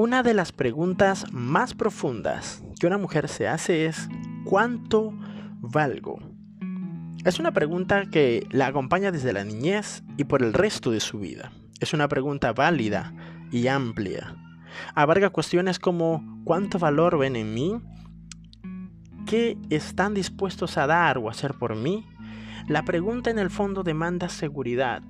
Una de las preguntas más profundas que una mujer se hace es ¿cuánto valgo? Es una pregunta que la acompaña desde la niñez y por el resto de su vida. Es una pregunta válida y amplia. Abarca cuestiones como ¿cuánto valor ven en mí? ¿Qué están dispuestos a dar o hacer por mí? La pregunta en el fondo demanda seguridad.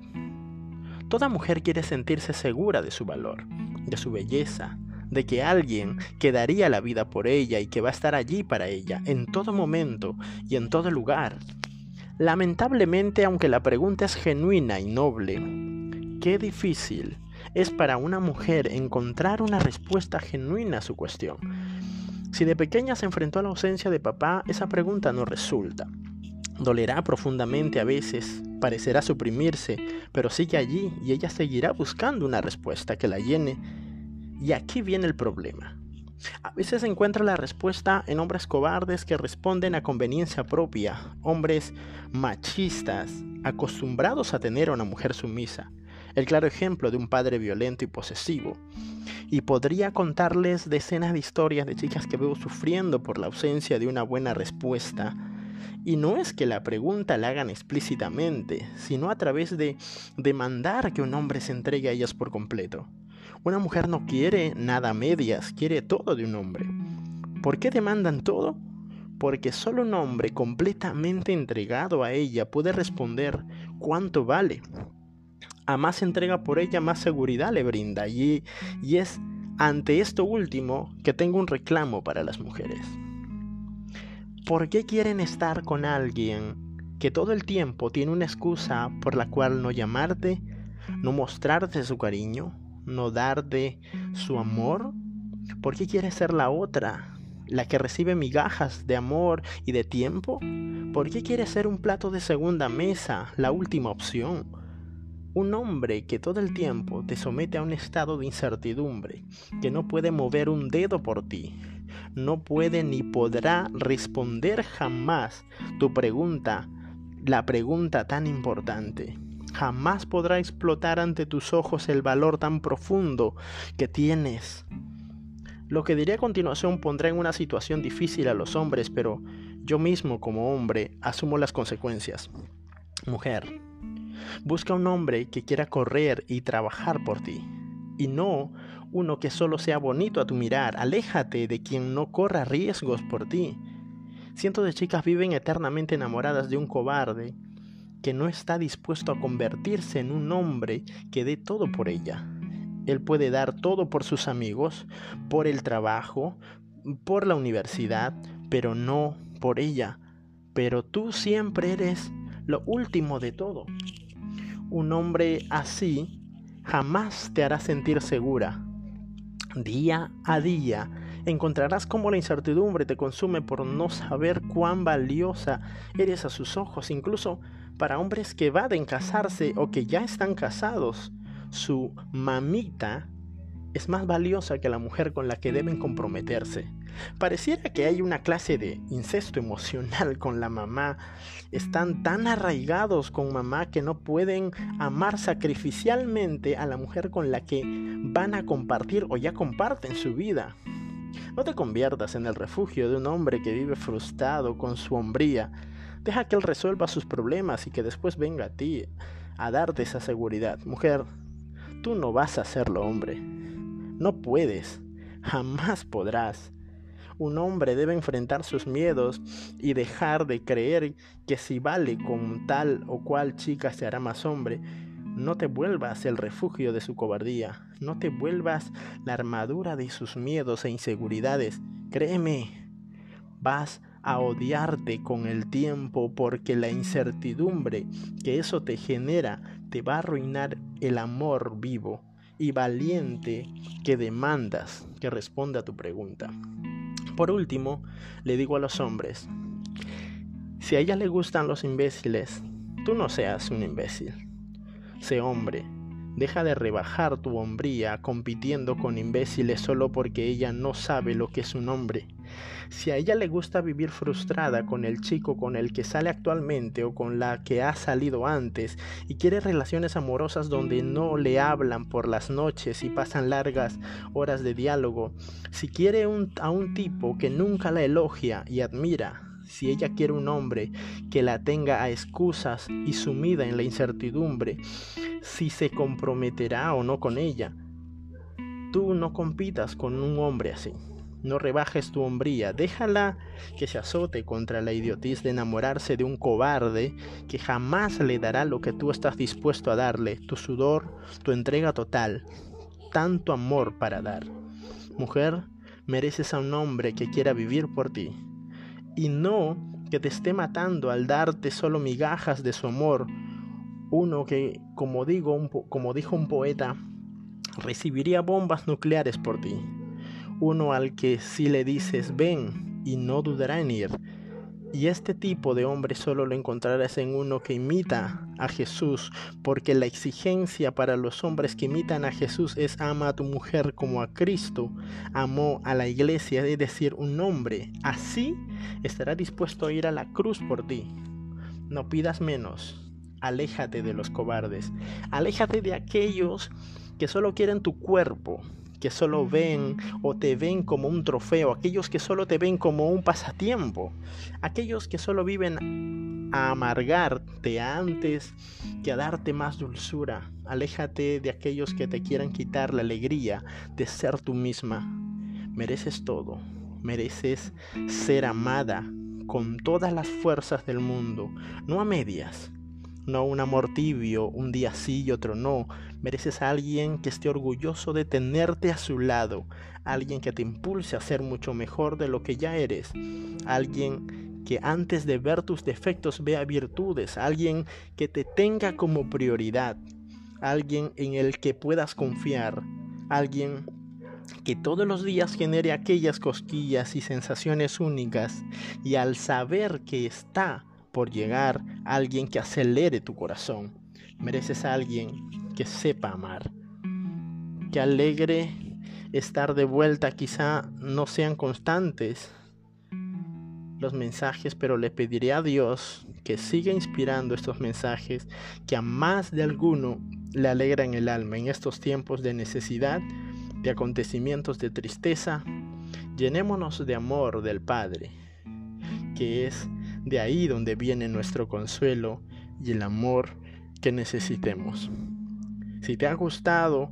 Toda mujer quiere sentirse segura de su valor, de su belleza, de que alguien que daría la vida por ella y que va a estar allí para ella en todo momento y en todo lugar. Lamentablemente, aunque la pregunta es genuina y noble, qué difícil es para una mujer encontrar una respuesta genuina a su cuestión. Si de pequeña se enfrentó a la ausencia de papá, esa pregunta no resulta. Dolerá profundamente a veces, parecerá suprimirse, pero sigue allí y ella seguirá buscando una respuesta que la llene. Y aquí viene el problema. A veces se encuentra la respuesta en hombres cobardes que responden a conveniencia propia, hombres machistas, acostumbrados a tener a una mujer sumisa. El claro ejemplo de un padre violento y posesivo. Y podría contarles decenas de historias de chicas que veo sufriendo por la ausencia de una buena respuesta. Y no es que la pregunta la hagan explícitamente, sino a través de demandar que un hombre se entregue a ellas por completo. Una mujer no quiere nada a medias, quiere todo de un hombre. ¿Por qué demandan todo? Porque solo un hombre completamente entregado a ella puede responder cuánto vale. A más entrega por ella, más seguridad le brinda. Y es ante esto último que tengo un reclamo para las mujeres. ¿Por qué quieren estar con alguien que todo el tiempo tiene una excusa por la cual no llamarte, no mostrarte su cariño, no darte su amor? ¿Por qué quieres ser la otra, la que recibe migajas de amor y de tiempo? ¿Por qué quieres ser un plato de segunda mesa, la última opción? Un hombre que todo el tiempo te somete a un estado de incertidumbre, que no puede mover un dedo por ti. No puede ni podrá responder jamás tu pregunta, la pregunta tan importante. Jamás podrá explotar ante tus ojos el valor tan profundo que tienes. Lo que diré a continuación pondrá en una situación difícil a los hombres, pero yo mismo como hombre asumo las consecuencias. Mujer, busca un hombre que quiera correr y trabajar por ti, y no uno que solo sea bonito a tu mirar. Aléjate de quien no corra riesgos por ti. Cientos de chicas viven eternamente enamoradas de un cobarde que no está dispuesto a convertirse en un hombre que dé todo por ella. Él puede dar todo por sus amigos, por el trabajo, por la universidad, pero no por ella. Pero tú siempre eres lo último de todo. Un hombre así jamás te hará sentir segura. Día a día encontrarás cómo la incertidumbre te consume por no saber cuán valiosa eres a sus ojos. Incluso para hombres que evaden casarse o que ya están casados, su mamita es más valiosa que la mujer con la que deben comprometerse. Pareciera que hay una clase de incesto emocional con la mamá. Están tan arraigados con mamá que no pueden amar sacrificialmente a la mujer con la que van a compartir o ya comparten su vida. No te conviertas en el refugio de un hombre que vive frustrado con su hombría. Deja que él resuelva sus problemas y que después venga a ti a darte esa seguridad. Mujer, tú no vas a serlo, hombre. No puedes, jamás podrás. Un hombre debe enfrentar sus miedos y dejar de creer que si vale con tal o cual chica se hará más hombre. No te vuelvas el refugio de su cobardía. No te vuelvas la armadura de sus miedos e inseguridades. Créeme, vas a odiarte con el tiempo porque la incertidumbre que eso te genera te va a arruinar el amor vivo y valiente que demandas que responda a tu pregunta. Por último, le digo a los hombres, si a ella le gustan los imbéciles, tú no seas un imbécil. Sé hombre, deja de rebajar tu hombría compitiendo con imbéciles solo porque ella no sabe lo que es un hombre. Si a ella le gusta vivir frustrada con el chico con el que sale actualmente o con la que ha salido antes y quiere relaciones amorosas donde no le hablan por las noches y pasan largas horas de diálogo, si quiere a un tipo que nunca la elogia y admira, si ella quiere un hombre que la tenga a excusas y sumida en la incertidumbre, si se comprometerá o no con ella. Tú no compitas con un hombre así. No rebajes tu hombría. Déjala que se azote contra la idiotiz de enamorarse de un cobarde que jamás le dará lo que tú estás dispuesto a darle, tu sudor, tu entrega total, tanto amor para dar. Mujer, mereces a un hombre que quiera vivir por ti. Y no que te esté matando al darte solo migajas de su amor, uno que, como dijo un poeta, recibiría bombas nucleares por ti, uno al que si le dices ven y no dudará en ir. Y este tipo de hombre solo lo encontrarás en uno que imita a Jesús, porque la exigencia para los hombres que imitan a Jesús es: ama a tu mujer como a Cristo amó a la iglesia, es decir, un hombre así estará dispuesto a ir a la cruz por ti. No pidas menos. Aléjate de los cobardes, aléjate de aquellos que solo quieren tu cuerpo, que solo ven o te ven como un trofeo, aquellos que solo te ven como un pasatiempo, aquellos que solo viven a amargarte antes que a darte más dulzura. Aléjate de aquellos que te quieran quitar la alegría de ser tú misma. Mereces todo, mereces ser amada con todas las fuerzas del mundo, no a medias. No un amor tibio, un día sí y otro no. Mereces a alguien que esté orgulloso de tenerte a su lado, alguien que te impulse a ser mucho mejor de lo que ya eres, alguien que antes de ver tus defectos vea virtudes, alguien que te tenga como prioridad, alguien en el que puedas confiar, alguien que todos los días genere aquellas cosquillas y sensaciones únicas, y al saber que está por llegar, alguien que acelere tu corazón. Mereces a alguien que sepa amar. Que alegre estar de vuelta. Quizá no sean constantes los mensajes, pero le pediré a Dios que siga inspirando estos mensajes que a más de alguno le alegran el alma en estos tiempos de necesidad, de acontecimientos de tristeza. Llenémonos de amor del Padre, que es de ahí donde viene nuestro consuelo y el amor que necesitemos. Si te ha gustado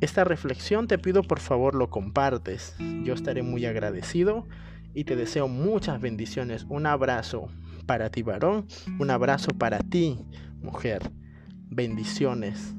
esta reflexión, te pido por favor lo compartes. Yo estaré muy agradecido y te deseo muchas bendiciones. Un abrazo para ti, varón. Un abrazo para ti, mujer. Bendiciones.